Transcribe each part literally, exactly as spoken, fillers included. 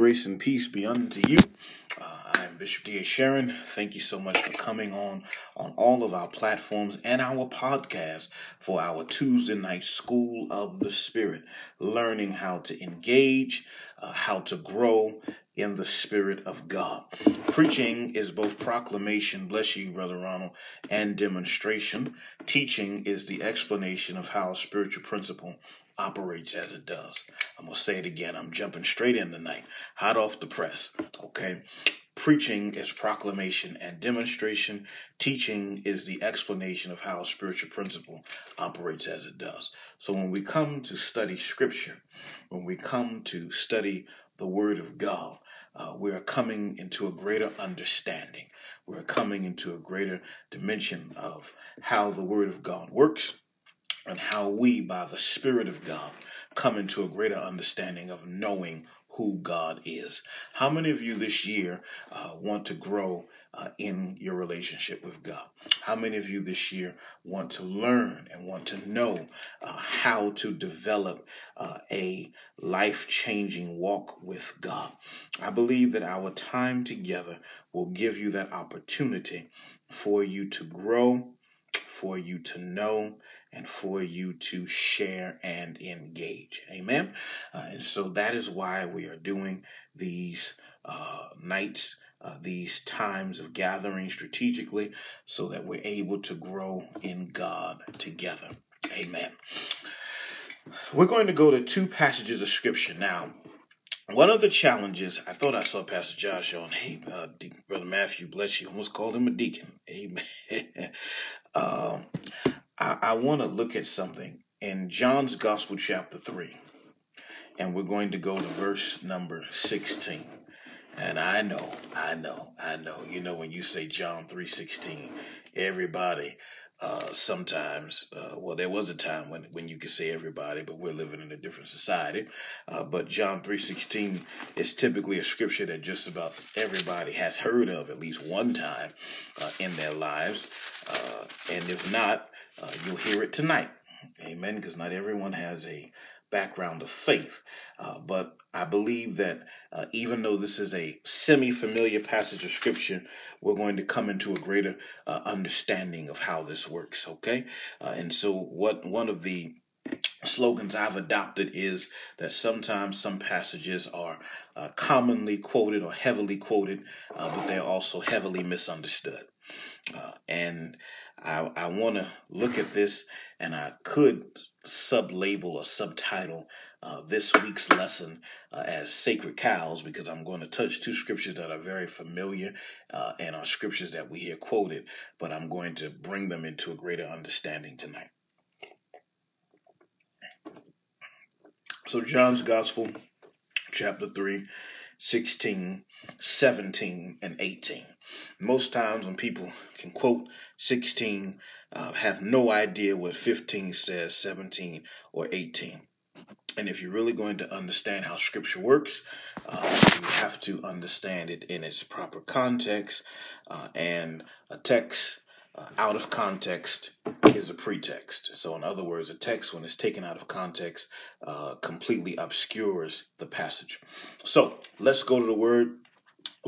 grace and peace be unto you. Uh, I'm Bishop D A. Sherron. Thank you so much for coming on on all of our platforms and our podcast for our Tuesday night School of the Spirit, learning how to engage, uh, how to grow in the Spirit of God. Preaching is both proclamation, bless you, Brother Ronald, and demonstration. Teaching is the explanation of how a spiritual principle operates as it does. I'm going to say it again. I'm jumping straight in tonight, hot off the press, okay? Preaching is proclamation and demonstration. Teaching is the explanation of how a spiritual principle operates as it does. So when we come to study Scripture, when we come to study the Word of God, Uh, we are coming into a greater understanding. We're coming into a greater dimension of how the Word of God works and how we, by the Spirit of God, come into a greater understanding of knowing who God is. How many of you this year uh, want to grow Uh, in your relationship with God? How many of you this year want to learn and want to know uh, how to develop uh, a life-changing walk with God? I believe that our time together will give you that opportunity for you to grow, for you to know, and for you to share and engage. Amen? Uh, and so that is why we are doing these uh, nights Uh, these times of gathering strategically so that we're able to grow in God together. Amen. We're going to go to two passages of Scripture now. One of the challenges, I thought I saw Pastor Josh on, hey, uh, Deacon, Brother Matthew, bless you. Almost called him a deacon. Amen. um, I, I want to look at something in John's Gospel, chapter three, and we're going to go to verse number sixteen. And I know, I know, I know, you know, when you say John three sixteen, everybody uh, sometimes, uh, well, there was a time when, when you could say everybody, but we're living in a different society. Uh, but John three sixteen is typically a scripture that just about everybody has heard of at least one time uh, in their lives. Uh, and if not, uh, you'll hear it tonight. Amen. Because not everyone has a background of faith. Uh, but I believe that uh, even though this is a semi-familiar passage of Scripture, we're going to come into a greater uh, understanding of how this works, okay? Uh, and so what one of the slogans I've adopted is that sometimes some passages are uh, commonly quoted or heavily quoted, uh, but they're also heavily misunderstood. Uh, and I, I want to look at this, and I could sub-label or subtitle uh, this week's lesson uh, as Sacred Cows, because I'm going to touch two scriptures that are very familiar uh, and are scriptures that we hear quoted, but I'm going to bring them into a greater understanding tonight. So John's Gospel, chapter three, sixteen, seventeen, and eighteen. Most times when people can quote sixteen, uh, have no idea what fifteen says, seventeen, or eighteen. And if you're really going to understand how Scripture works, uh, you have to understand it in its proper context. Uh, and a text uh, out of context is a pretext. So in other words, a text, when it's taken out of context, uh, completely obscures the passage. So let's go to the Word.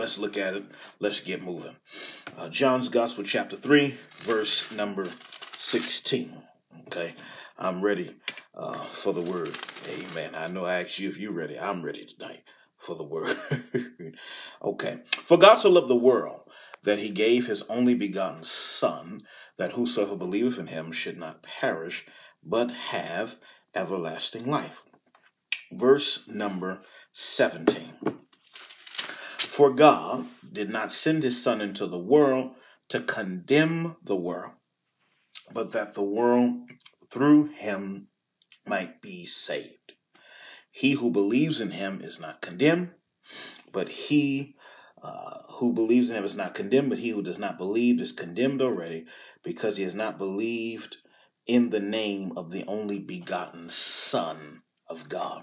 Let's look at it. Let's get moving. Uh, John's Gospel, chapter three, verse number sixteen. Okay, I'm ready uh, for the word. Amen. I know I asked you if you're ready. I'm ready tonight for the word. Okay. For God so loved the world that he gave his only begotten Son, that whosoever believeth in him should not perish, but have everlasting life. Verse number seventeen. For God did not send his Son into the world to condemn the world, but that the world through him might be saved. He who believes in him is not condemned, but he uh, who believes in him is not condemned, but he who does not believe is condemned already, because he has not believed in the name of the only begotten Son of God.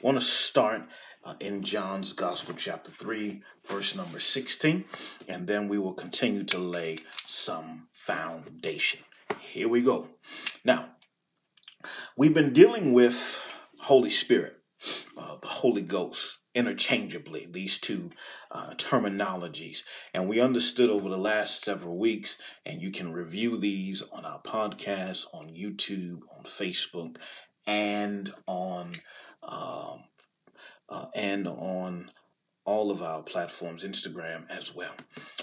I want to start Uh, in John's Gospel, chapter three, verse number sixteen, and then we will continue to lay some foundation. Here we go. Now, we've been dealing with Holy Spirit, uh, the Holy Ghost, interchangeably, these two uh, terminologies. And we understood over the last several weeks, and you can review these on our podcast, on YouTube, on Facebook, and on um, uh, and on all of our platforms, Instagram as well.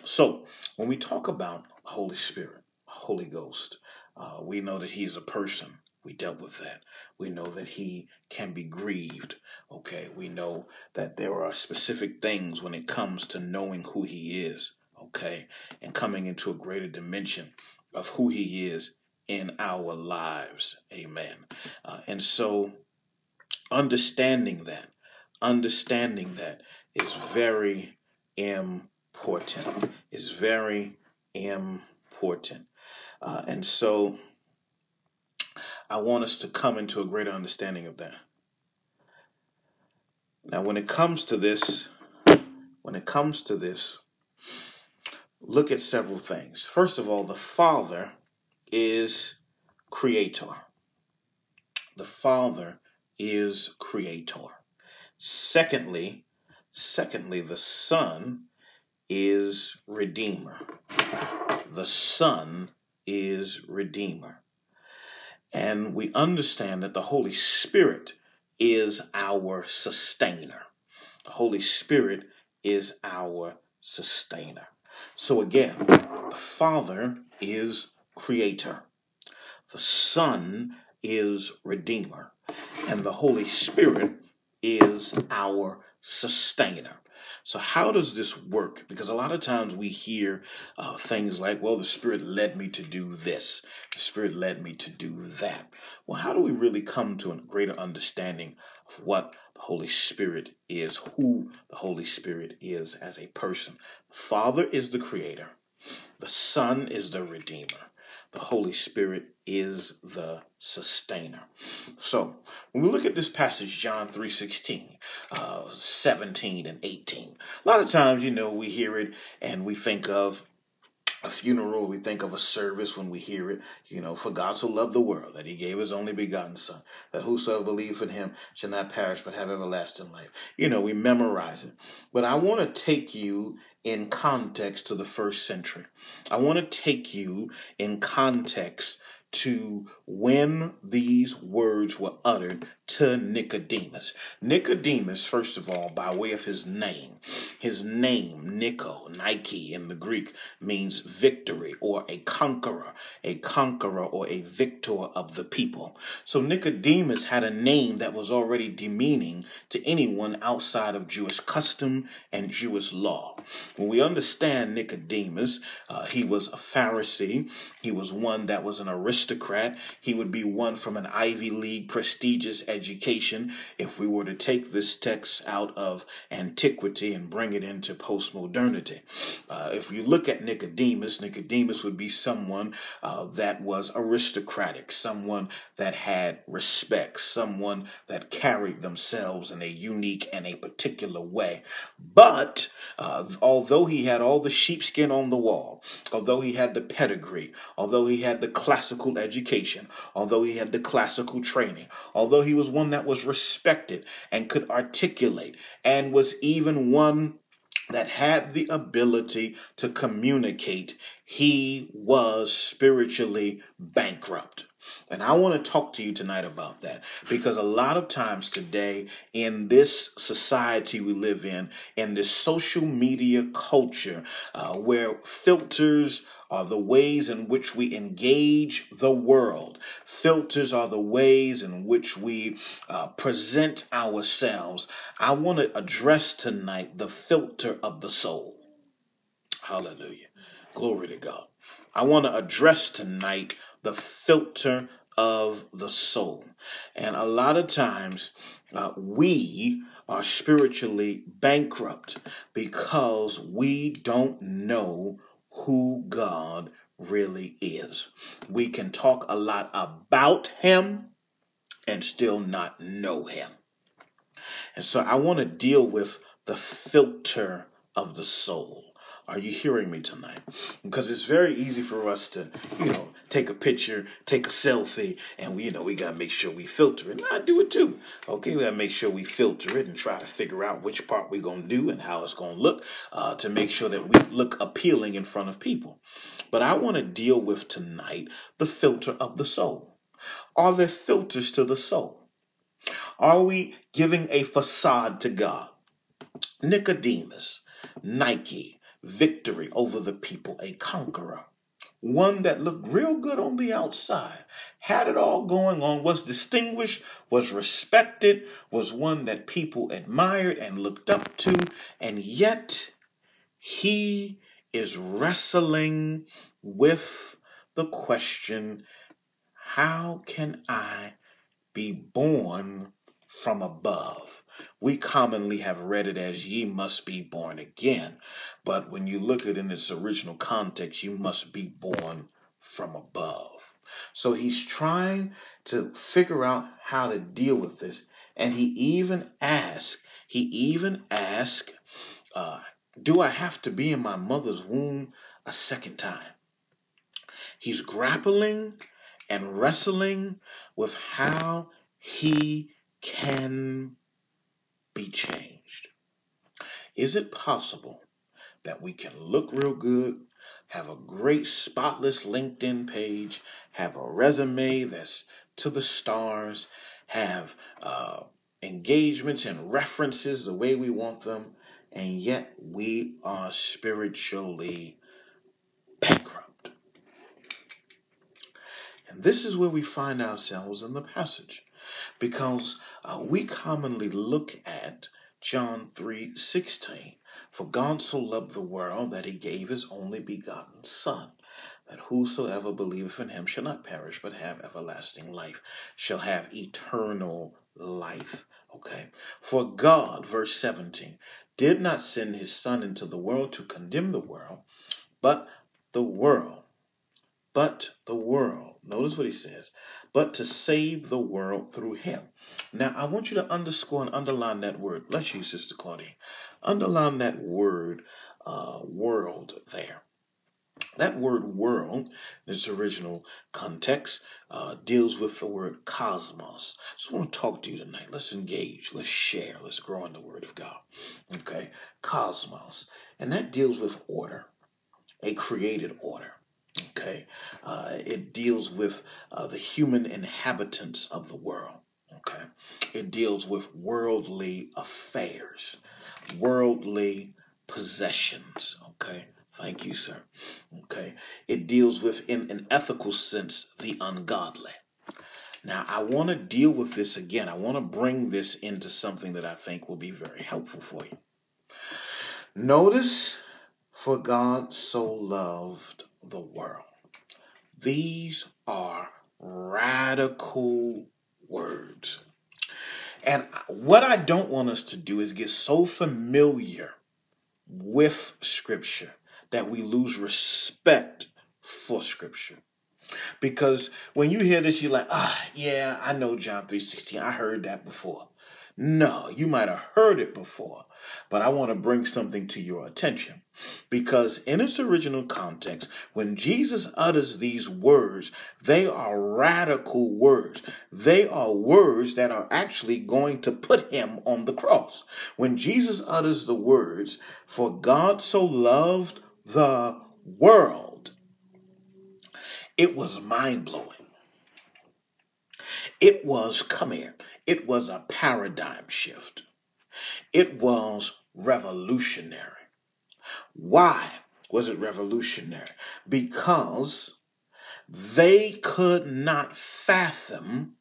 So when we talk about Holy Spirit, Holy Ghost, uh, we know that he is a person. We dealt with that. We know that he can be grieved. Okay, we know that there are specific things when it comes to knowing who he is, okay, and coming into a greater dimension of who he is in our lives, amen. Uh, and so understanding that, understanding that is very important, is very important. Uh, and so I want us to come into a greater understanding of that. Now, when it comes to this, when it comes to this, look at several things. First of all, the Father is creator. The Father is creator. Secondly, secondly, the Son is redeemer. The Son is redeemer. And we understand that the Holy Spirit is our sustainer. The Holy Spirit is our sustainer. So again, the Father is creator. The Son is redeemer. And the Holy Spirit is our sustainer. So how does this work? Because a lot of times we hear uh, things like, well, the Spirit led me to do this. The Spirit led me to do that. Well, how do we really come to a greater understanding of what the Holy Spirit is, who the Holy Spirit is as a person? The Father is the creator. The Son is the redeemer. The Holy Spirit is the sustainer. So when we look at this passage, John three sixteen, uh, seventeen and eighteen, a lot of times, you know, we hear it and we think of a funeral, we think of a service when we hear it, you know, for God so loved the world that he gave his only begotten son, that whosoever believes in him shall not perish but have everlasting life. You know, we memorize it. But I want to take you in context to the first century. I want to take you in context to when these words were uttered to Nicodemus. Nicodemus, first of all, by way of his name, his name, Nico, Nike in the Greek, means victory or a conqueror, a conqueror or a victor of the people. So Nicodemus had a name that was already demeaning to anyone outside of Jewish custom and Jewish law. When we understand Nicodemus, uh, he was a Pharisee. He was one that was an aristocrat. He would be one from an Ivy League prestigious education. Education, if we were to take this text out of antiquity and bring it into postmodernity. Uh, if you look at Nicodemus, Nicodemus would be someone uh, that was aristocratic, someone that had respect, someone that carried themselves in a unique and a particular way. But uh, although he had all the sheepskin on the wall, although he had the pedigree, although he had the classical education, although he had the classical training, although he was one that was respected and could articulate and was even one that had the ability to communicate, he was spiritually bankrupt. And I want to talk to you tonight about that, because a lot of times today in this society we live in, in this social media culture uh, where filters are the ways in which we engage the world. Filters are the ways in which we uh, present ourselves. I want to address tonight the filter of the soul. Hallelujah. Glory to God. I want to address tonight the filter of the soul. And a lot of times uh, we are spiritually bankrupt because we don't know who God really is. We can talk a lot about him and still not know him. And so I want to deal with the filter of the soul. Are you hearing me tonight? Because it's very easy for us to, you know, take a picture, take a selfie, and we, you know, we got to make sure we filter it. And I do it too. Okay, we got to make sure we filter it and try to figure out which part we're going to do and how it's going to look uh, to make sure that we look appealing in front of people. But I want to deal with tonight the filter of the soul. Are there filters to the soul? Are we giving a facade to God? Nicodemus, Nike, victory over the people, a conqueror. One that looked real good on the outside, had it all going on, was distinguished, was respected, was one that people admired and looked up to, and yet he is wrestling with the question, how can I be born from above? We commonly have read it as ye must be born again, but when you look at it in its original context, you must be born from above. So he's trying to figure out how to deal with this, and he even asked, he even asked, uh, do I have to be in my mother's womb a second time? He's grappling and wrestling with how he can be changed. Is it possible that we can look real good, have a great spotless LinkedIn page, have a resume that's to the stars, have uh, engagements and references the way we want them, and yet we are spiritually bankrupt? And this is where we find ourselves in the passage. Because uh, we commonly look at John three sixteen. For God so loved the world that he gave his only begotten Son, that whosoever believeth in him shall not perish, but have everlasting life, shall have eternal life. Okay. For God, verse seventeen, did not send his Son into the world to condemn the world, but the world. But the world. Notice what he says. But to save the world through him. Now, I want you to underscore and underline that word. Bless you, Sister Claudia. Underline that word, uh, world, there. That word world, in its original context, uh, deals with the word cosmos. I just want to talk to you tonight. Let's engage. Let's share. Let's grow in the word of God. Okay? Cosmos. And that deals with order, a created order. Okay, uh, it deals with uh, the human inhabitants of the world. Okay, it deals with worldly affairs, worldly possessions. Okay, thank you, sir. Okay, it deals with, in an ethical sense, the ungodly. Now, I want to deal with this again. I want to bring this into something that I think will be very helpful for you. Notice, for God so loved the world. These are radical words. And what I don't want us to do is get so familiar with Scripture that we lose respect for Scripture. Because when you hear this, you're like, ah, yeah, I know John three sixteen. I heard that before. No, you might have heard it before, but I want to bring something to your attention, because in its original context, when Jesus utters these words, they are radical words. They are words that are actually going to put him on the cross. When Jesus utters the words, for God so loved the world, it was mind-blowing. It was, come here, it was a paradigm shift. It was revolutionary. Why was it revolutionary? Because they could not fathom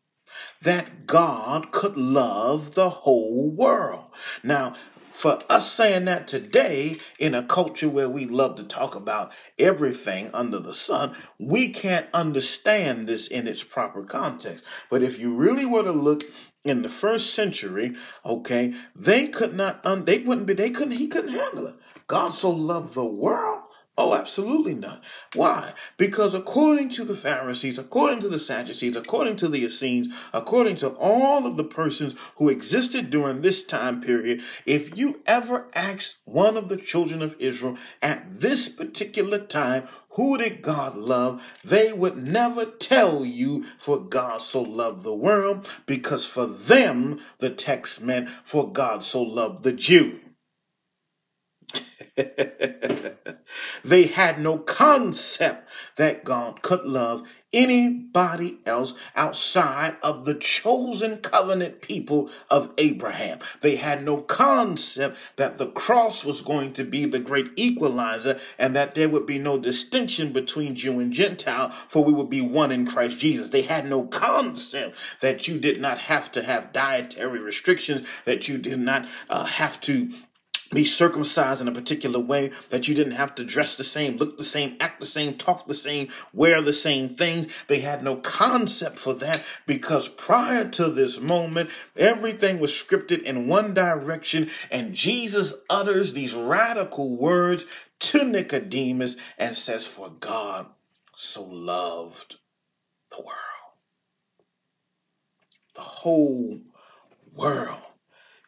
that God could love the whole world. Now, for us saying that today, in a culture where we love to talk about everything under the sun, we can't understand this in its proper context. But if you really were to look in the first century, okay, they could not, un- they wouldn't be, they couldn't, he couldn't handle it. God so loved the world Oh, absolutely not. Why? Because according to the Pharisees, according to the Sadducees, according to the Essenes, according to all of the persons who existed during this time period, if you ever asked one of the children of Israel at this particular time, who did God love? They would never tell you, for God so loved the world, because for them, the text meant, for God so loved the Jew. They had no concept that God could love anybody else outside of the chosen covenant people of Abraham. They had no concept that the cross was going to be the great equalizer and that there would be no distinction between Jew and Gentile, for we would be one in Christ Jesus. They had no concept that you did not have to have dietary restrictions, that you did not uh, have to be circumcised in a particular way, that you didn't have to dress the same, look the same, act the same, talk the same, wear the same things. They had no concept for that, because prior to this moment, everything was scripted in one direction, and Jesus utters these radical words to Nicodemus and says, for God so loved the world. The whole world.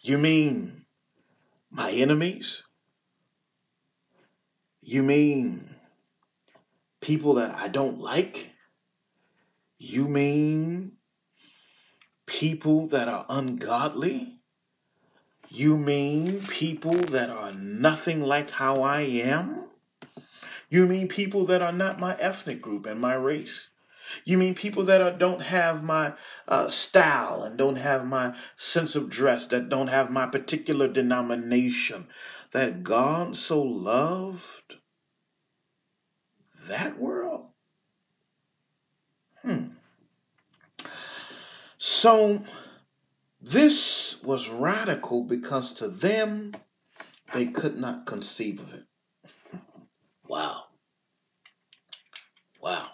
You mean my enemies? You mean people that I don't like? You mean people that are ungodly? You mean people that are nothing like how I am? You mean people that are not my ethnic group and my race? You mean people that are, don't have my uh, style and don't have my sense of dress, that don't have my particular denomination, that God so loved that world? Hmm. So this was radical, because to them, they could not conceive of it. Wow. Wow.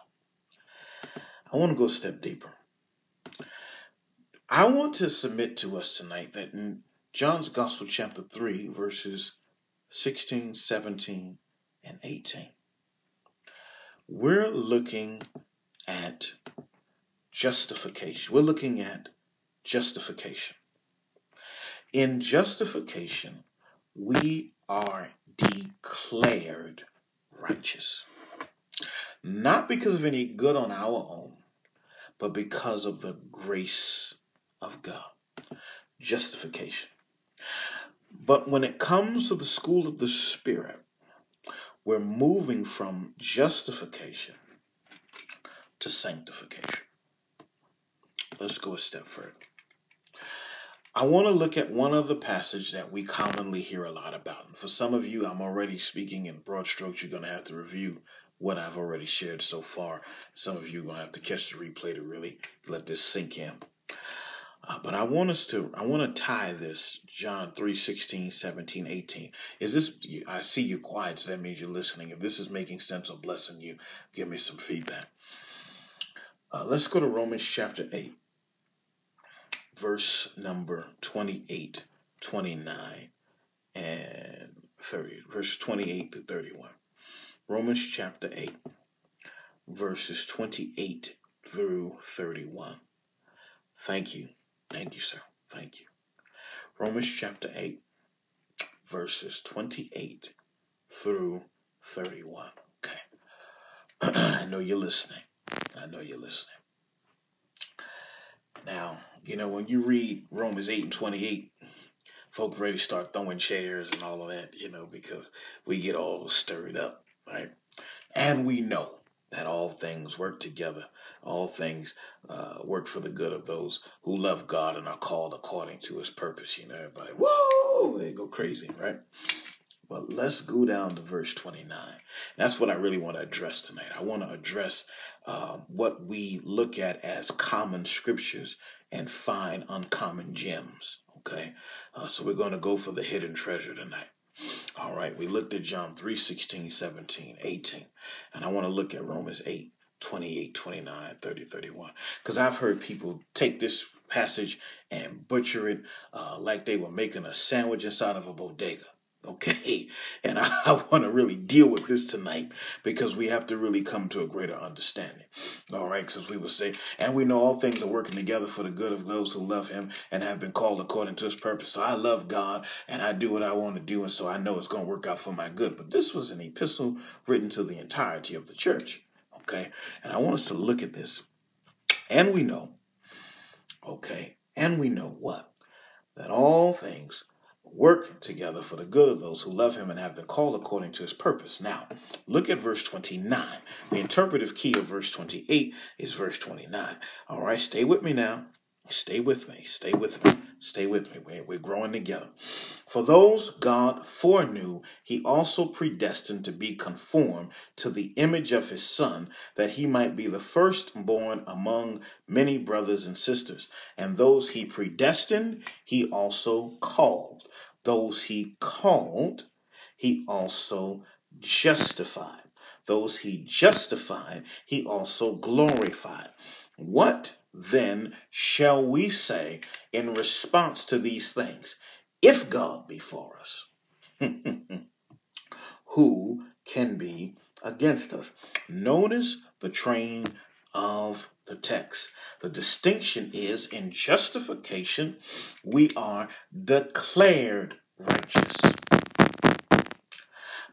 I want to go a step deeper. I want to submit to us tonight that in John's Gospel, chapter three, verses sixteen, seventeen, and eighteen, we're looking at justification. We're looking at justification. In justification, we are declared righteous, not because of any good on our own, but because of the grace of God. Justification. But when it comes to the school of the Spirit, we're moving from justification to sanctification. Let's go a step further. I want to look at one other passage that we commonly hear a lot about. And for some of you, I'm already speaking in broad strokes. You're going to have to review what I've already shared so far. Some of you are going to have to catch the replay to really let this sink in. Uh, but I want us to, I want to tie this, John three, sixteen, seventeen, eighteen. Is this, I see you quiet, so that means you're listening. If this is making sense or blessing you, give me some feedback. Uh, let's go to Romans chapter eight, verse number twenty-eight, twenty-nine, and thirty. Verse twenty-eight to thirty-one. Romans chapter eight, verses twenty-eight through thirty-one. Thank you. Thank you, sir. Thank you. Romans chapter eight, verses twenty-eight through thirty-one. Okay. I know you're listening. I know you're listening. Now, you know, when you read Romans eight and twenty-eight, folk ready to start throwing chairs and all of that, you know, because we get all stirred up. Right? And we know that all things work together. All things uh, work for the good of those who love God and are called according to his purpose. You know, everybody, whoa, they go crazy, right? But let's go down to verse twenty-nine. That's what I really want to address tonight. I want to address um, what we look at as common scriptures and find uncommon gems. Okay. Uh, so we're going to go for the hidden treasure tonight. All right, we looked at John three, sixteen, seventeen, eighteen, and I want to look at Romans eight, twenty-eight, twenty-nine, thirty, thirty-one, because I've heard people take this passage and butcher it uh, like they were making a sandwich inside of a bodega. Okay, and I, I want to really deal with this tonight because we have to really come to a greater understanding. All right, because we will say, and we know all things are working together for the good of those who love him and have been called according to his purpose. So I love God and I do what I want to do. And so I know it's going to work out for my good. But this was an epistle written to the entirety of the church. Okay, and I want us to look at this. And we know, okay, and we know what? That all things work together for the good of those who love him and have been called according to his purpose. Now, look at verse twenty-nine. The interpretive key of verse twenty-eight is verse twenty-nine. All right, stay with me now. Stay with me. Stay with me. Stay with me. We're, we're growing together. For those God foreknew, he also predestined to be conformed to the image of his Son, that he might be the firstborn among many brothers and sisters. And those he predestined, he also called. Those he called, he also justified. Those he justified, he also glorified. What then shall we say in response to these things? If God be for us, who can be against us? Notice the train of the text. The distinction is in justification, we are declared righteous.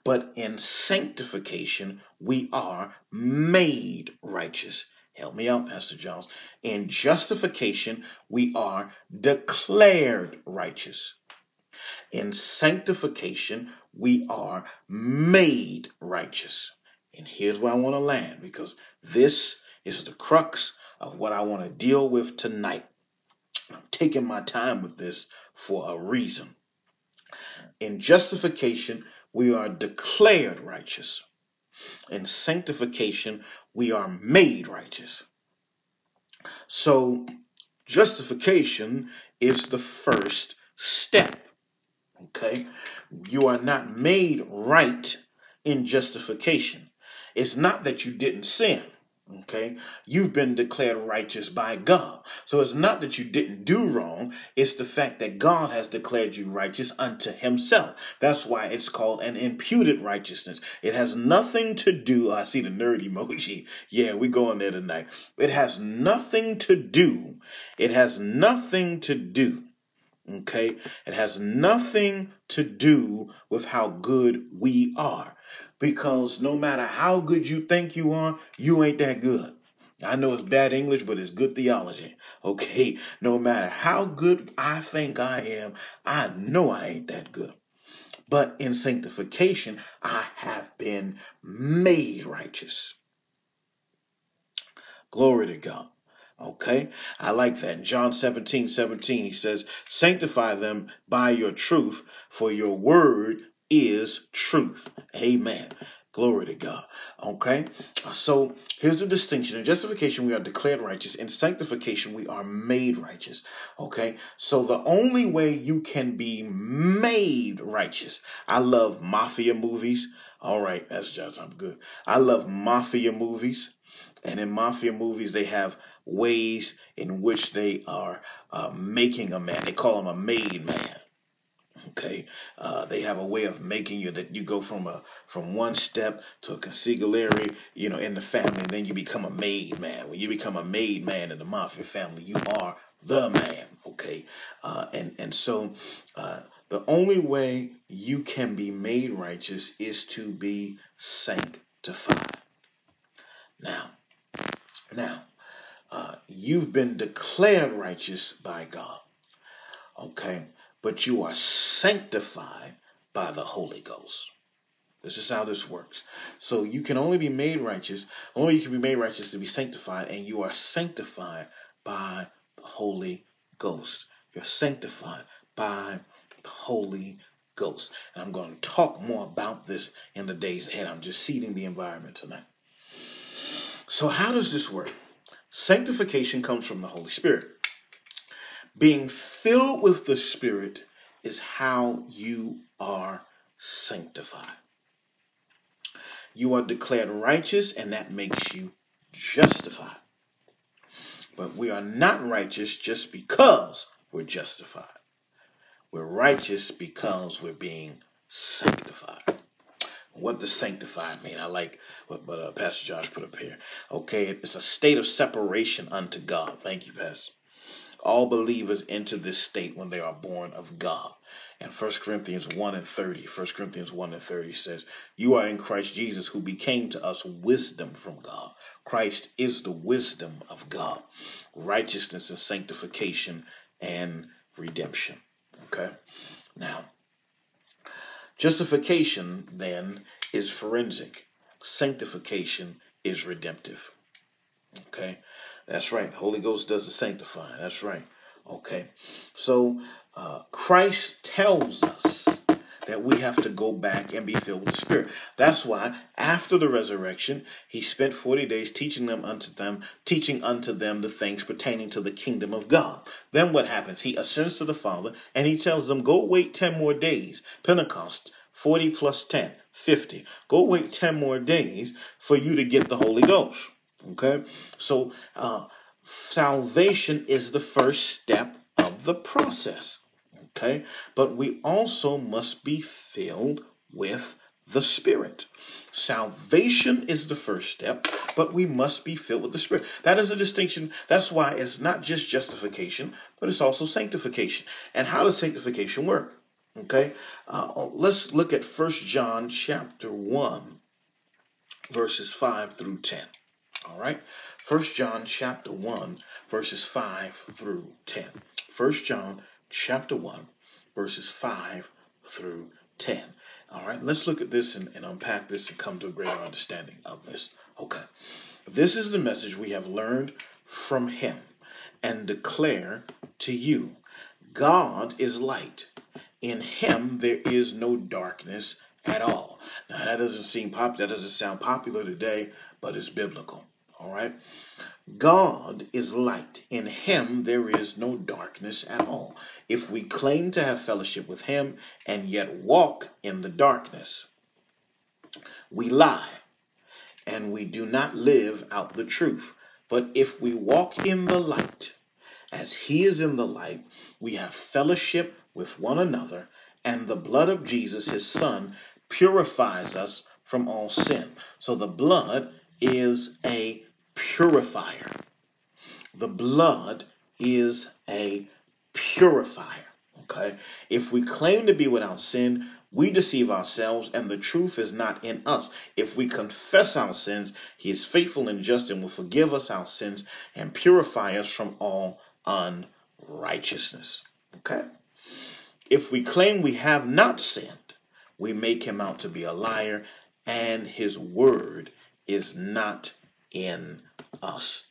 But in sanctification, we are made righteous. Help me out, Pastor Jones. In justification, we are declared righteous. In sanctification, we are made righteous. And here's where I want to land, because this is the crux of what I want to deal with tonight. I'm taking my time with this for a reason. In justification, we are declared righteous. In sanctification, we are made righteous. So, justification is the first step. Okay? You are not made right in justification. It's not that you didn't sin. Okay, you've been declared righteous by God. So it's not that you didn't do wrong. It's the fact that God has declared you righteous unto himself. That's why it's called an imputed righteousness. It has nothing to do. I see the nerd emoji. Yeah, we going there tonight. It has nothing to do. It has nothing to do. Okay, it has nothing to do with how good we are. Because no matter how good you think you are, you ain't that good. I know it's bad English, but it's good theology. Okay? No matter how good I think I am, I know I ain't that good. But in sanctification, I have been made righteous. Glory to God. Okay? I like that. In John seventeen seventeen, he says, sanctify them by your truth, for your word is truth. Amen. Glory to God. Okay. So here's the distinction. In justification, we are declared righteous. In sanctification, we are made righteous. Okay. So the only way you can be made righteous. I love mafia movies. All right. That's just, I'm good. I love mafia movies. And in mafia movies, they have ways in which they are uh, making a man. They call him a made man. Okay, uh, they have a way of making you that you go from a from one step to a consigliere, you know, in the family, and then you become a made man. When you become a made man in the mafia family, you are the man. Okay, uh, and and so uh, the only way you can be made righteous is to be sanctified. Now, now uh, you've been declared righteous by God. Okay. But you are sanctified by the Holy Ghost. This is how this works. So you can only be made righteous. Only you can be made righteous to be sanctified. And you are sanctified by the Holy Ghost. You're sanctified by the Holy Ghost. And I'm going to talk more about this in the days ahead. I'm just seeding the environment tonight. So how does this work? Sanctification comes from the Holy Spirit. Being filled with the Spirit is how you are sanctified. You are declared righteous, and that makes you justified. But we are not righteous just because we're justified. We're righteous because we're being sanctified. What does sanctified mean? I like what, what uh, Pastor Josh put up here. Okay, it's a state of separation unto God. Thank you, Pastor. All believers enter this state when they are born of God. And First Corinthians one and thirty, First Corinthians one and thirty says, "You are in Christ Jesus, who became to us wisdom from God." Christ is the wisdom of God, righteousness and sanctification and redemption. Okay? Now, justification then is forensic. Sanctification is redemptive. Okay? That's right. The Holy Ghost does the sanctifying. That's right. Okay? So, Uh, Christ tells us that we have to go back and be filled with the Spirit. That's why after the resurrection, he spent forty days teaching them unto them, teaching unto them the things pertaining to the kingdom of God. Then what happens? He ascends to the Father and he tells them, go wait ten more days. Pentecost, forty plus ten, fifty. Go wait ten more days for you to get the Holy Ghost. Okay? So uh, salvation is the first step of the process. Okay, but we also must be filled with the Spirit. Salvation is the first step, but we must be filled with the Spirit. That is a distinction. That's why it's not just justification, but it's also sanctification. And how does sanctification work? Okay, uh, let's look at First John chapter one, verses five through ten. All right, First John chapter one, verses five through ten. First John chapter one, verses five through ten. All right, let's look at this and, and unpack this and come to a greater understanding of this. Okay, this is the message we have learned from him and declare to you. God is light. In him there is no darkness at all. Now, that doesn't seem pop. That doesn't sound popular today, but it's biblical. All right. God is light. In him there is no darkness at all. If we claim to have fellowship with him and yet walk in the darkness, we lie and we do not live out the truth. But if we walk in the light, as he is in the light, we have fellowship with one another, and the blood of Jesus, his son, purifies us from all sin. So the blood is a purifier. The blood is a purifier. Okay? If we claim to be without sin, we deceive ourselves and the truth is not in us. If we confess our sins, he is faithful and just and will forgive us our sins and purify us from all unrighteousness. Okay? If we claim we have not sinned, we make him out to be a liar and his word is not in us.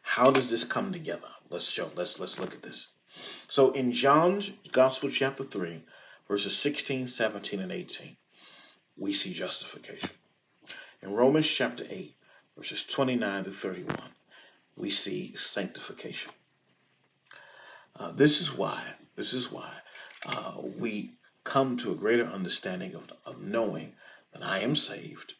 How does this come together? Let's show. Let's let's look at this. So in John's Gospel chapter three, verses sixteen, seventeen, and eighteen, we see justification. In Romans chapter eight, verses twenty-nine to thirty-one, we see sanctification. Uh, this is why, this is why uh, we come to a greater understanding of, of knowing that I am saved.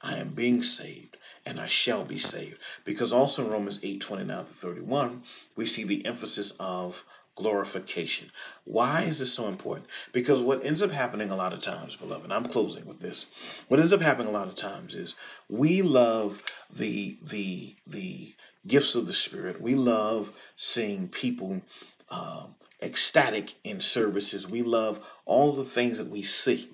I am being saved, and I shall be saved. Because also in Romans eight, twenty-nine to thirty-one, we see the emphasis of glorification. Why is this so important? Because what ends up happening a lot of times, beloved, and I'm closing with this, what ends up happening a lot of times is we love the the the gifts of the Spirit. We love seeing people uh, ecstatic in services. We love all the things that we see.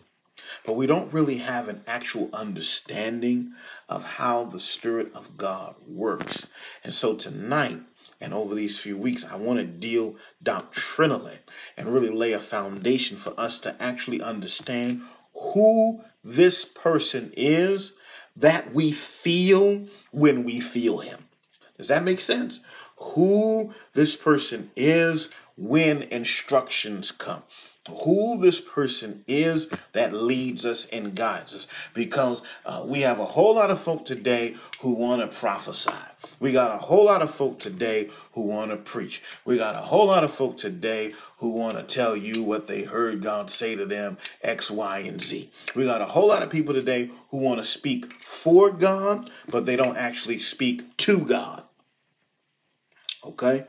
But we don't really have an actual understanding of how the Spirit of God works. And so tonight and over these few weeks, I want to deal doctrinally and really lay a foundation for us to actually understand who this person is that we feel when we feel him. Does that make sense? Who this person is when instructions come. Who this person is that leads us and guides us, because uh, we have a whole lot of folk today who want to prophesy. We got a whole lot of folk today who want to preach. We got a whole lot of folk today who want to tell you what they heard God say to them, X, Y, and Z. We got a whole lot of people today who want to speak for God, but they don't actually speak to God. Okay?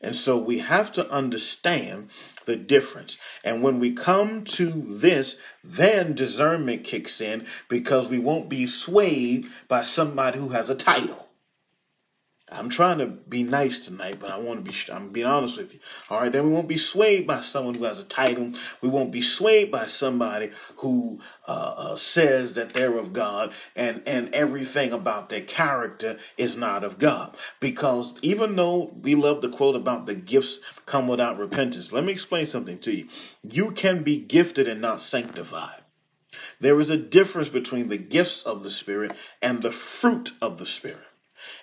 And so we have to understand the difference. And when we come to this, then discernment kicks in, because we won't be swayed by somebody who has a title. I'm trying to be nice tonight, but I want to be, I'm being honest with you. All right. Then we won't be swayed by someone who has a title. We won't be swayed by somebody who uh, uh, says that they're of God, and, and everything about their character is not of God. Because even though we love the quote about the gifts come without repentance, let me explain something to you. You can be gifted and not sanctified. There is a difference between the gifts of the Spirit and the fruit of the Spirit.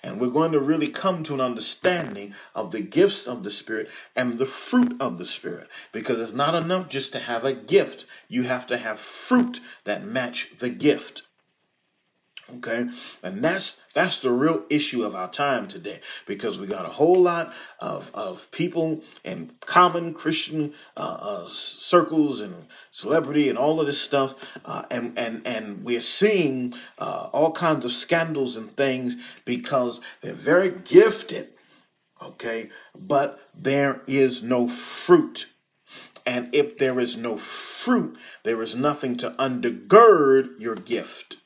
And we're going to really come to an understanding of the gifts of the Spirit and the fruit of the Spirit, because it's not enough just to have a gift. You have to have fruit that match the gift. Okay, and that's that's the real issue of our time today, because we got a whole lot of, of people in common Christian uh, uh, circles and celebrity and all of this stuff, uh, and and and we're seeing uh, all kinds of scandals and things because they're very gifted, okay, but there is no fruit. And if there is no fruit, there is nothing to undergird your gift.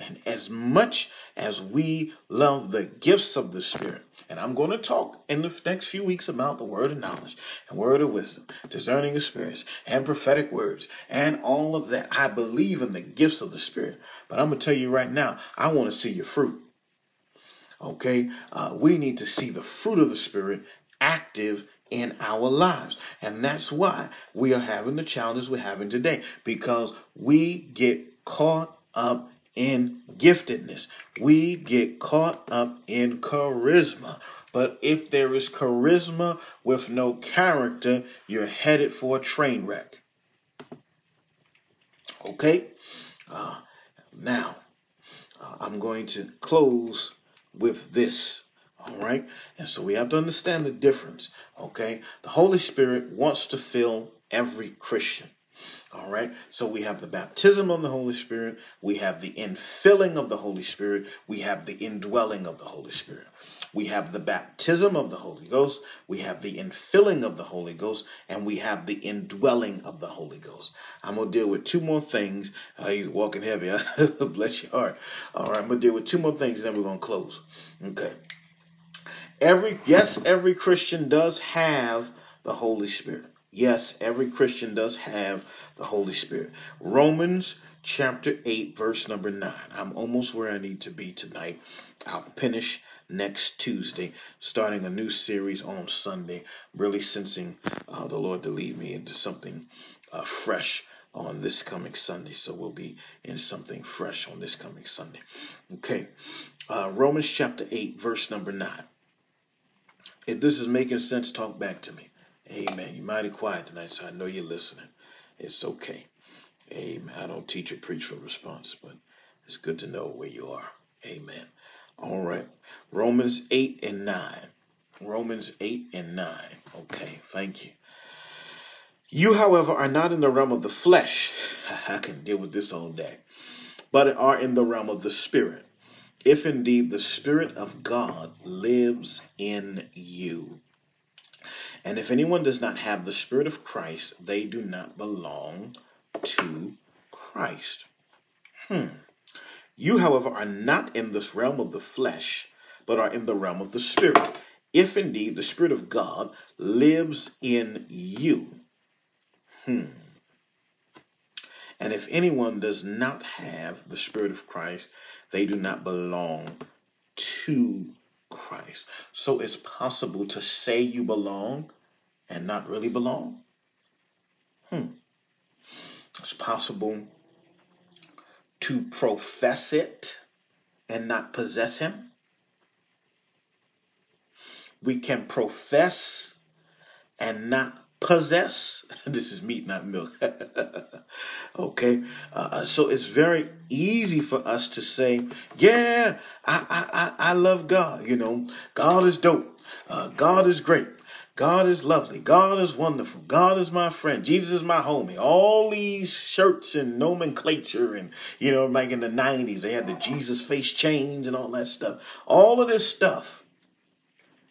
And as much as we love the gifts of the Spirit, and I'm going to talk in the next few weeks about the word of knowledge and word of wisdom, discerning of spirits, and prophetic words, and all of that. I believe in the gifts of the Spirit, but I'm going to tell you right now, I want to see your fruit. Okay, uh, we need to see the fruit of the Spirit active in our lives. And that's why we are having the challenges we're having today, because we get caught up in giftedness. We get caught up in charisma. But if there is charisma with no character, you're headed for a train wreck. Okay? Uh, now, uh, I'm going to close with this. All right? And so we have to understand the difference. Okay? The Holy Spirit wants to fill every Christian. All right. So we have the baptism of the Holy Spirit. We have the infilling of the Holy Spirit. We have the indwelling of the Holy Spirit. We have the baptism of the Holy Ghost. We have the infilling of the Holy Ghost, and we have the indwelling of the Holy Ghost. I'm going to deal with two more things. Uh, he's walking heavy. Bless your heart. All right. I'm going to deal with two more things, and then we're going to close. Okay. Every, yes, every Christian does have the Holy Spirit. Yes, every Christian does have the Holy Spirit. Romans chapter eight, verse number nine. I'm almost where I need to be tonight. I'll finish next Tuesday, starting a new series on Sunday, really sensing uh, the Lord to lead me into something uh, fresh on this coming Sunday. So we'll be in something fresh on this coming Sunday. Okay, uh, Romans chapter eight, verse number nine. If this is making sense, talk back to me. Amen. You're mighty quiet tonight, so I know you're listening. It's okay. Amen. I don't teach or preach for response, but it's good to know where you are. Amen. All right. Romans eight and nine. Romans eight and nine. Okay. Thank you. You, however, are not in the realm of the flesh. I can deal with this all day. But are in the realm of the Spirit, if indeed the Spirit of God lives in you. And if anyone does not have the Spirit of Christ, they do not belong to Christ. Hmm. You, however, are not in this realm of the flesh, but are in the realm of the Spirit, if indeed the Spirit of God lives in you. Hmm. And if anyone does not have the Spirit of Christ, they do not belong to Christ. Christ. So it's possible to say you belong and not really belong. Hmm. It's possible to profess it and not possess Him. We can profess and not possess. This is meat, not milk. Okay. Uh, so it's very easy for us to say, yeah, I, I, I, I love God. You know, God is dope. Uh, God is great. God is lovely. God is wonderful. God is my friend. Jesus is my homie. All these shirts and nomenclature, and, you know, like in the nineties, they had the Jesus face chains and all that stuff. All of this stuff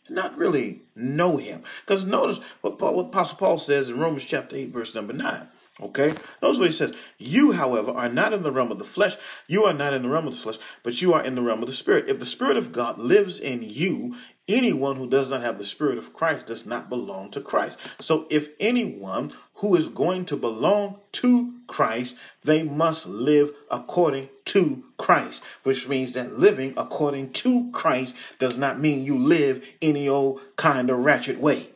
not really know him. Because notice what, Paul, what Apostle Paul says in Romans chapter eight, verse number nine. Okay? Notice what he says. You, however, are not in the realm of the flesh. You are not in the realm of the flesh, but you are in the realm of the Spirit. If the Spirit of God lives in you, anyone who does not have the Spirit of Christ does not belong to Christ. So if anyone who is going to belong to Christ, they must live according to Christ, which means that living according to Christ does not mean you live any old kind of ratchet way.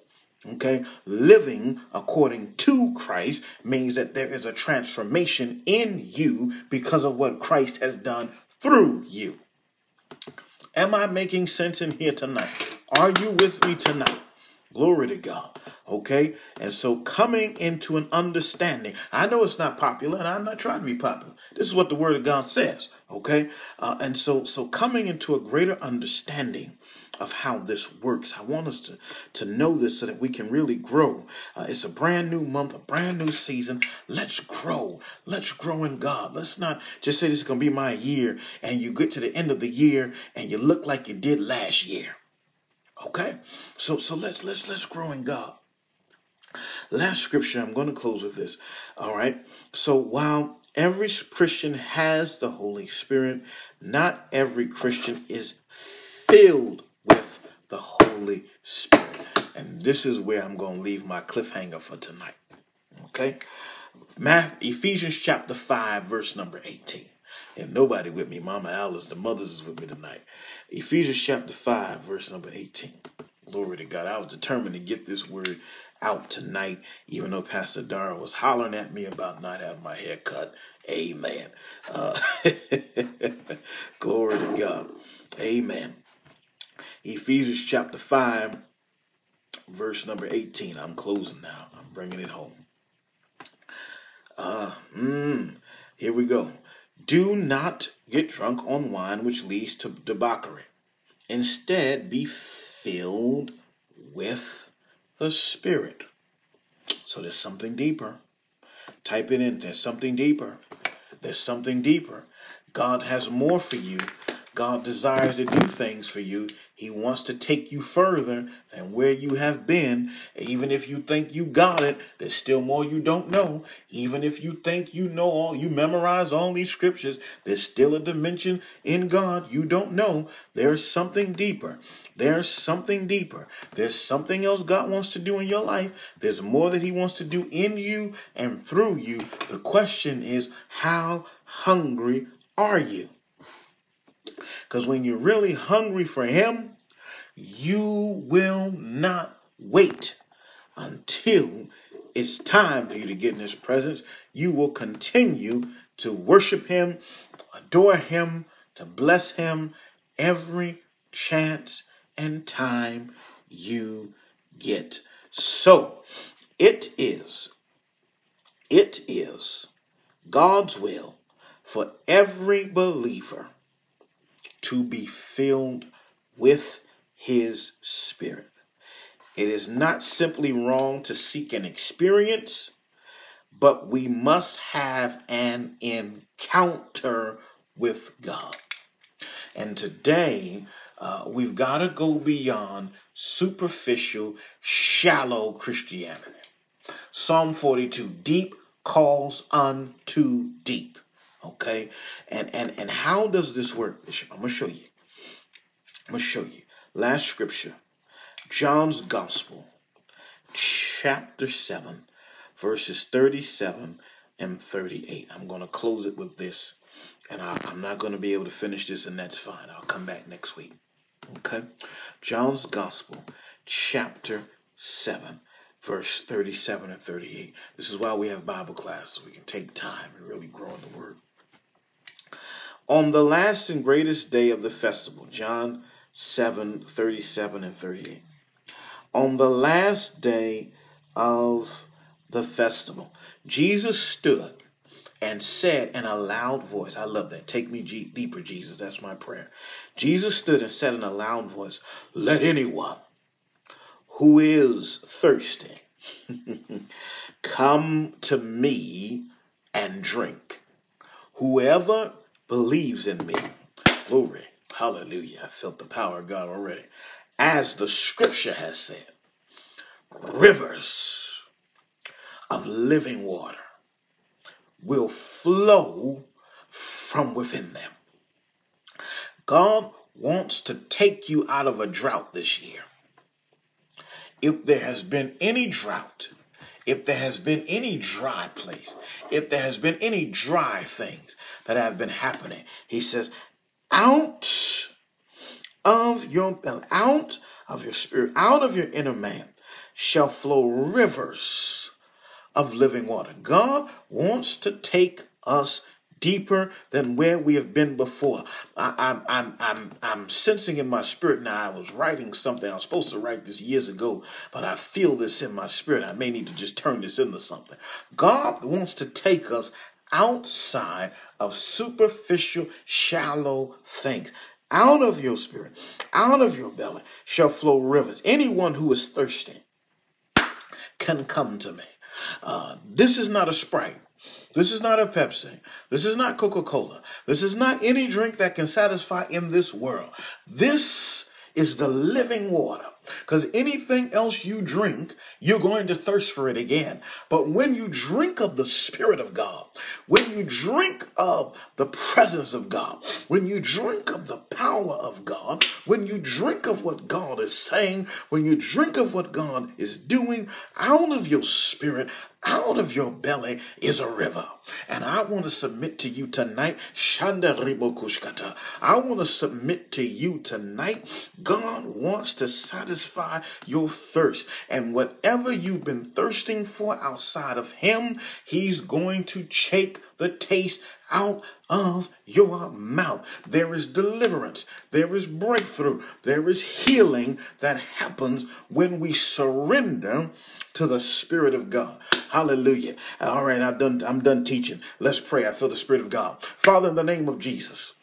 Okay, living according to Christ means that there is a transformation in you because of what Christ has done through you. Am I making sense in here tonight? Are you with me tonight? Glory to God. Okay, and so coming into an understanding. I know it's not popular, and I'm not trying to be popular. This is what the Word of God says. Okay, uh, and so so coming into a greater understanding of how this works. I want us to, to know this so that we can really grow. Uh, it's a brand new month, a brand new season. Let's grow. Let's grow in God. Let's not just say this is going to be my year, and you get to the end of the year, and you look like you did last year. Okay, so so let's let's let's grow in God. Last scripture, I'm going to close with this. All right. So while every Christian has the Holy Spirit, not every Christian is filled with the Holy Spirit. And this is where I'm going to leave my cliffhanger for tonight. Okay. Ephesians chapter five, verse number eighteen. And nobody with me. Mama Alice, the mothers is with me tonight. Ephesians chapter five, verse number eighteen. Glory to God. I was determined to get this word out tonight, even though Pastor Dara was hollering at me about not having my hair cut. Amen. Uh, glory to God. Amen. Ephesians chapter five, verse number eighteen. I'm closing now. I'm bringing it home. Uh, mm, here we go. Do not get drunk on wine, which leads to debauchery. Instead, be filled with the Spirit. So there's something deeper. Type it in. There's something deeper. There's something deeper. God has more for you. God desires to do things for you. He wants to take you further than where you have been. Even if you think you got it, there's still more you don't know. Even if you think you know all, you memorize all these scriptures, there's still a dimension in God you don't know. There's something deeper. There's something deeper. There's something else God wants to do in your life. There's more that He wants to do in you and through you. The question is, how hungry are you? Because when you're really hungry for Him, you will not wait until it's time for you to get in His presence. You will continue to worship Him, adore Him, to bless Him every chance and time you get. So it is, it is God's will for every believer to be filled with His Spirit. It is not simply wrong to seek an experience, but we must have an encounter with God. And today, uh, we've got to go beyond superficial, shallow Christianity. Psalm forty-two, deep calls unto deep. Okay, and, and and how does this work, Bishop? I'm going to show you. I'm going to show you. Last scripture, John's Gospel, chapter seven, verses thirty-seven and thirty-eight. I'm going to close it with this, and I, I'm not going to be able to finish this, and that's fine. I'll come back next week. Okay, John's Gospel, chapter seven. Verse thirty-seven and thirty-eight. This is why we have Bible class, so we can take time and really grow in the Word. On the last and greatest day of the festival, John seven, thirty-seven and thirty-eight. On the last day of the festival, Jesus stood and said in a loud voice, I love that, take me deeper, Jesus, that's my prayer. Jesus stood and said in a loud voice, let anyone who is thirsty, come to me and drink. Whoever believes in me, glory, hallelujah, I felt the power of God already. as the scripture has said, rivers of living water will flow from within them. God wants to take you out of a drought this year. If there has been any drought, if there has been any dry place, if there has been any dry things that have been happening, he says, out of your belly, out of your spirit, out of your inner man shall flow rivers of living water. God wants to take us deeper than where we have been before. I, I'm, I'm, I'm, I'm sensing in my spirit now. I was writing something. I was supposed to write this years ago, but I feel this in my spirit. I may need to just turn this into something. God wants to take us outside of superficial, shallow things. Out of your spirit, out of your belly shall flow rivers. Anyone who is thirsty can come to me. Uh, this is not a Sprite. This is not a Pepsi. This is not Coca-Cola. This is not any drink that can satisfy in this world. This is the living water. Because anything else you drink, you're going to thirst for it again. But when you drink of the Spirit of God, when you drink of the presence of God, when you drink of the power of God, when you drink of what God is saying, when you drink of what God is doing, out of your spirit, out of your belly is a river. And I want to submit to you tonight, Shanda Ribokushkata. I want to submit to you tonight, God wants to satisfy your thirst. And whatever you've been thirsting for outside of him, he's going to shake the taste out of your mouth. There is deliverance. There is breakthrough. There is healing that happens when we surrender to the Spirit of God. Hallelujah. All right, I've done, I'm done teaching. Let's pray. I feel the Spirit of God. Father, in the name of Jesus,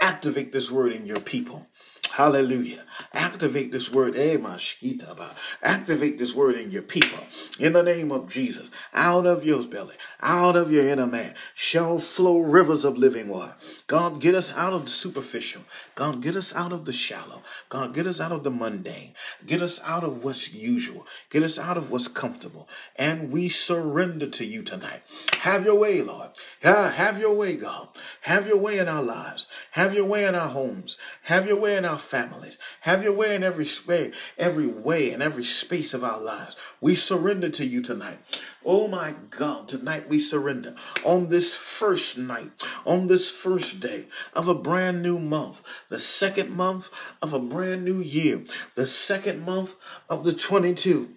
activate this word in your people. Hallelujah. Activate this word. Activate this word in your people. In the name of Jesus, out of your belly, out of your inner man shall flow rivers of living water. God, get us out of the superficial. God, get us out of the shallow. God, get us out of the mundane. Get us out of what's usual. Get us out of what's comfortable. And we surrender to you tonight. Have your way, Lord. Have your way, God. Have your way in our lives. Have your way in our homes. Have your way in our families. Have your way in every way, every way, in every space of our lives. We surrender to you tonight. Oh my God, tonight we surrender on this first night, on this first day of a brand new month, the second month of a brand new year, the second month of the twenty-two,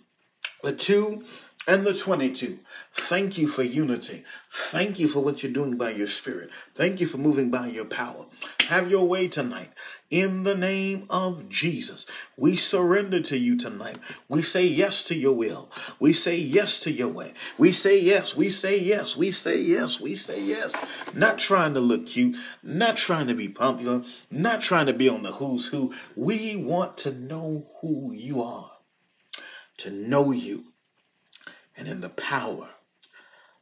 the two and the twenty-two. Thank you for unity. Thank you for what you're doing by your spirit. Thank you for moving by your power. Have your way tonight. In the name of Jesus, we surrender to you tonight. We say yes to your will. We say yes to your way. We say yes. We say yes. We say yes. We say yes. Not trying to look cute. Not trying to be popular. Not trying to be on the who's who. We want to know who you are. To know you. And in the power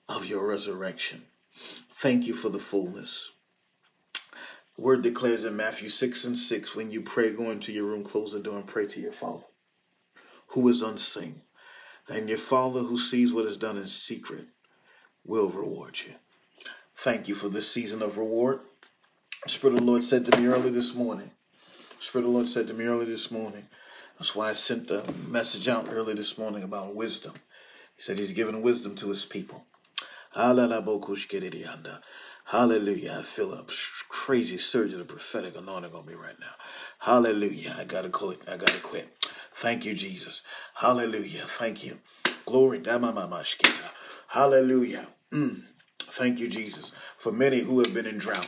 of your resurrection. Thank you for the fullness. The word declares in Matthew six and six, when you pray, go into your room, close the door, and pray to your Father, who is unseen. And your Father who sees what is done in secret will reward you. Thank you for this season of reward. The Spirit of the Lord said to me early this morning. The Spirit of the Lord said to me early this morning. That's why I sent a message out early this morning about wisdom. He said he's given wisdom to his people. Hallelujah. I feel a crazy surge of the prophetic anointing on me right now. Hallelujah. I gotta quit. I gotta quit. Thank you, Jesus. Hallelujah. Thank you. Glory. Hallelujah. Mm. Thank you, Jesus. For many who have been in drought.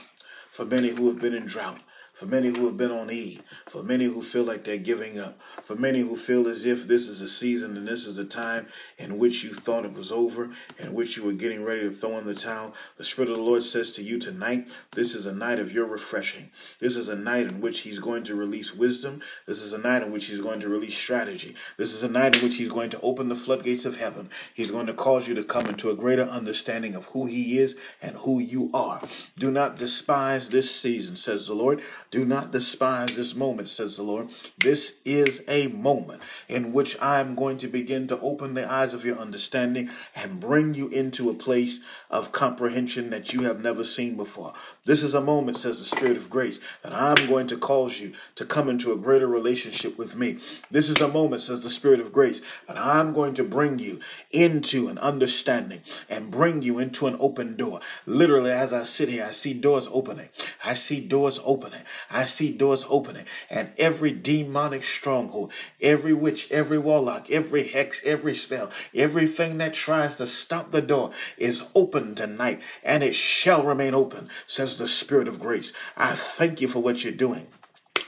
For many who have been in drought. For many who have been on E, for many who feel like they're giving up, for many who feel as if this is a season and this is a time in which you thought it was over, in which you were getting ready to throw in the towel, the Spirit of the Lord says to you tonight, this is a night of your refreshing. This is a night in which he's going to release wisdom. This is a night in which he's going to release strategy. This is a night in which he's going to open the floodgates of heaven. He's going to cause you to come into a greater understanding of who he is and who you are. Do not despise this season, says the Lord. Do not despise this moment, says the Lord. This is a moment in which I'm going to begin to open the eyes of your understanding and bring you into a place of comprehension that you have never seen before. This is a moment, says the Spirit of grace, that I'm going to cause you to come into a greater relationship with me. This is a moment, says the Spirit of grace, that I'm going to bring you into an understanding and bring you into an open door. Literally, as I sit here, I see doors opening. I see doors opening. I see doors opening. And every demonic stronghold, every witch, every warlock, every hex, every spell, everything that tries to stop the door is open tonight, and it shall remain open, says the Spirit of grace. I thank you for what you're doing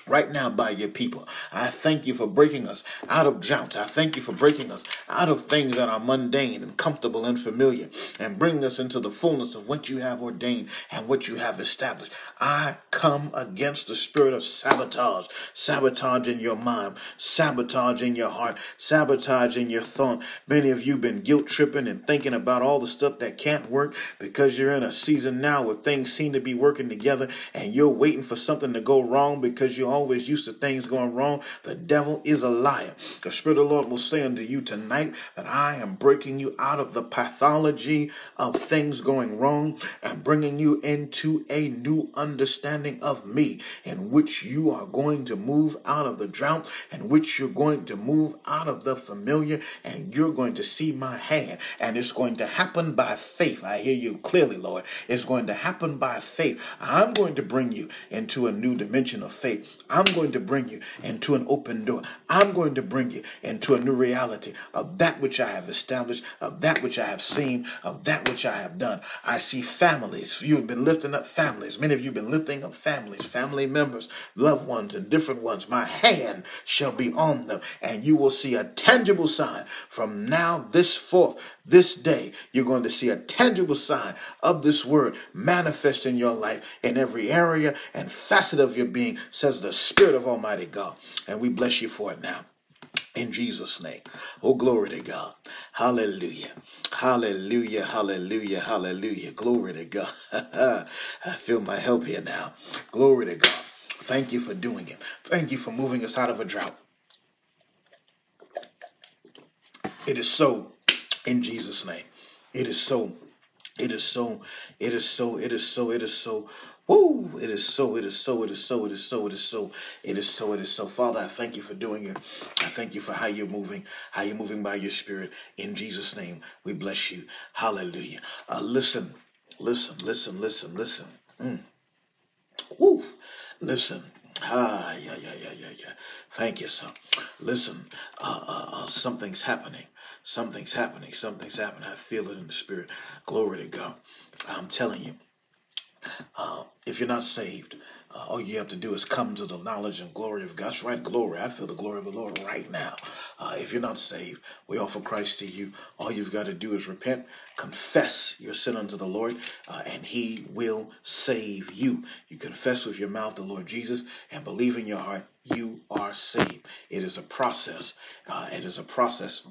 right now by your people. I thank you for breaking us out of droughts. I thank you for breaking us out of things that are mundane and comfortable and familiar, and bring us into the fullness of what you have ordained and what you have established. I come against the spirit of sabotage, sabotage in your mind, sabotage in your heart, sabotage in your thought. Many of you have been guilt tripping and thinking about all the stuff that can't work because you're in a season now where things seem to be working together, and you're waiting for something to go wrong because you're always used to things going wrong. The devil is a liar. The Spirit of the Lord will say unto you tonight that I am breaking you out of the pathology of things going wrong and bringing you into a new understanding of me, in which you are going to move out of the drought, in which you're going to move out of the familiar, and you're going to see my hand. And it's going to happen by faith. I hear you clearly, Lord. It's going to happen by faith. I'm going to bring you into a new dimension of faith. I'm going to bring you into an open door. I'm going to bring you into a new reality of that which I have established, of that which I have seen, of that which I have done. I see families. You've been lifting up families. Many of you have been lifting up families, family members, loved ones, and different ones. My hand shall be on them, and you will see a tangible sign from now this forth. This day, you're going to see a tangible sign of this word manifest in your life in every area and facet of your being, says the Spirit of Almighty God. And we bless you for it now, in Jesus' name. Oh, glory to God. Hallelujah. Hallelujah. Hallelujah. Hallelujah. Glory to God. I feel my help here now. Glory to God. Thank you for doing it. Thank you for moving us out of a drought. It is so. In Jesus' name, it is so, it is so, it is so, it is so, it is so, woo, it is so, it is so, it is so, it is so, it is so, it is so, it is so. Father, I thank you for doing it. I thank you for how you're moving, how you're moving by your Spirit. In Jesus' name, we bless you. Hallelujah. Uh, listen, listen, listen, listen, listen. Mm. Woof, listen. Ah, yeah, yeah, yeah, yeah, yeah. Thank you, son. Listen, uh, uh, uh, something's happening. Something's happening. Something's happening. I feel it in the spirit. Glory to God. I'm telling you, uh, if you're not saved, uh, all you have to do is come to the knowledge and glory of God. That's right, glory. I feel the glory of the Lord right now. Uh, if you're not saved, we offer Christ to you. All you've got to do is repent, confess your sin unto the Lord, uh, and he will save you. You confess with your mouth the Lord Jesus and believe in your heart, you are saved. It is a process. Uh, it is a process.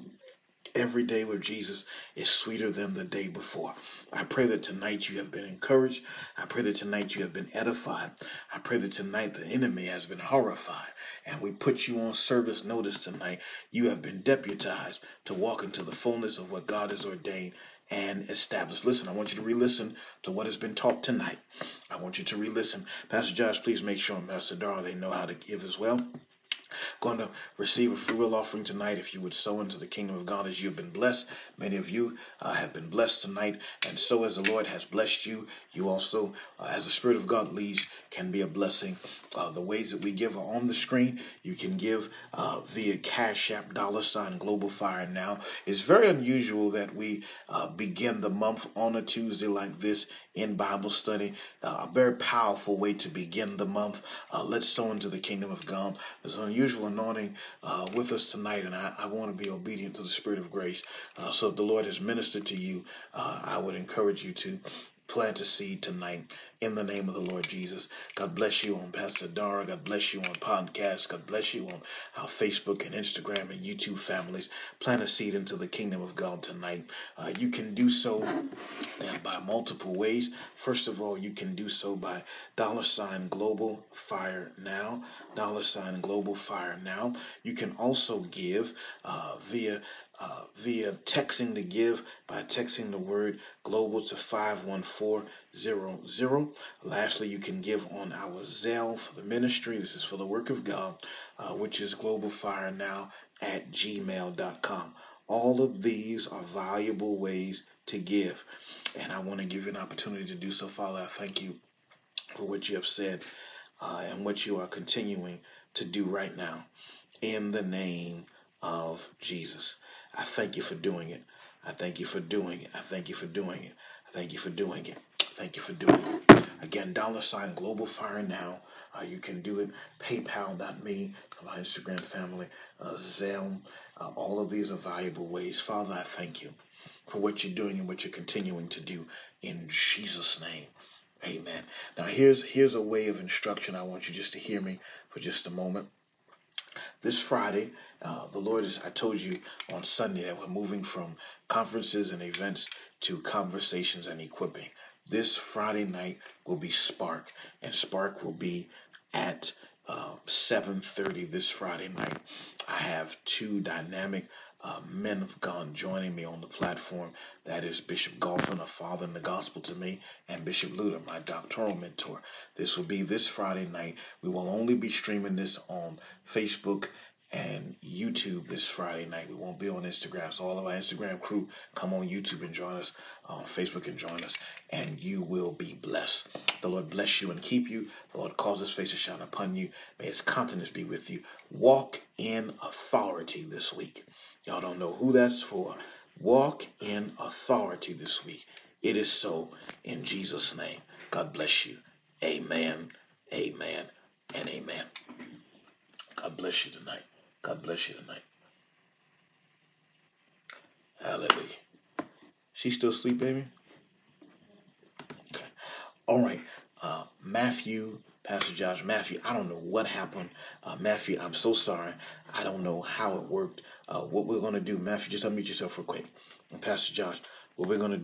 Every day with Jesus is sweeter than the day before. I pray that tonight you have been encouraged. I pray that tonight you have been edified. I pray that tonight the enemy has been horrified. And we put you on service notice tonight. You have been deputized to walk into the fullness of what God has ordained and established. Listen, I want you to re-listen to what has been taught tonight. I want you to re-listen. Pastor Josh, please make sure, and Pastor Dara, they know how to give as well. Going to receive a free will offering tonight. If you would sow into the kingdom of God as you've been blessed, many of you uh, have been blessed tonight, and so as the Lord has blessed you, you also, uh, as the Spirit of God leads, can be a blessing. Uh, the ways that we give are on the screen. You can give uh, via Cash App, dollar sign Global Fire Now. It's very unusual that we uh, begin the month on a Tuesday like this in Bible study. Uh, a very powerful way to begin the month. Uh, let's sow into the kingdom of God. There's an unusual anointing uh, with us tonight, and I, I want to be obedient to the Spirit of grace. Uh, so if the Lord has ministered to you, uh, I would encourage you to plant a seed tonight in the name of the Lord Jesus. God bless you on Pastor Dara. God bless you on podcasts. God bless you on our Facebook and Instagram and YouTube families. Plant a seed into the kingdom of God tonight. Uh, you can do so by by multiple ways. First of all, you can do so by dollar sign Global Fire Now, dollar sign Global Fire Now. You can also give uh, via uh, via texting the give by texting the word Global to five one four zero zero. Lastly, you can give on our Zelle for the ministry. This is for the work of God, uh, which is globalfirenow at gmail dot com. All of these are valuable ways to give, and I want to give you an opportunity to do so. Father, I thank you for what you have said uh, and what you are continuing to do right now in the name of Jesus. I thank you for doing it. I thank you for doing it. I thank you for doing it. I thank you for doing it. Thank you for doing it. Again, dollar sign Global Fire Now. Uh, you can do it. PayPal dot me, my Instagram family, uh, Zelle. Uh, all of these are valuable ways. Father, I thank you for what you're doing and what you're continuing to do in Jesus' name. Amen. Now, here's here's a way of instruction. I want you just to hear me for just a moment. This Friday, uh, the Lord is, I told you on Sunday that we're moving from conferences and events to conversations and equipping. This Friday night will be Spark, and Spark will be at uh, seven thirty this Friday night. I have two dynamic uh, men of God joining me on the platform. That is Bishop Goffin, a father in the gospel to me, and Bishop Luter, my doctoral mentor. This will be this Friday night. We will only be streaming this on Facebook and YouTube this Friday night. We won't be on Instagram. So all of our Instagram crew, come on YouTube and join us, on Facebook and join us, and you will be blessed. The Lord bless you and keep you. The Lord cause his face to shine upon you. May his countenance be with you. Walk in authority this week. Y'all don't know who that's for. Walk in authority this week. It is so in Jesus' name. God bless you. Amen, amen, and amen. God bless you tonight. God bless you tonight. Hallelujah. She still asleep, baby? Okay. All right. Uh, Matthew, Pastor Josh, Matthew, I don't know what happened. Uh, Matthew, I'm so sorry. I don't know how it worked. Uh, what we're going to do, Matthew, just unmute yourself real quick. And Pastor Josh, what we're going to do.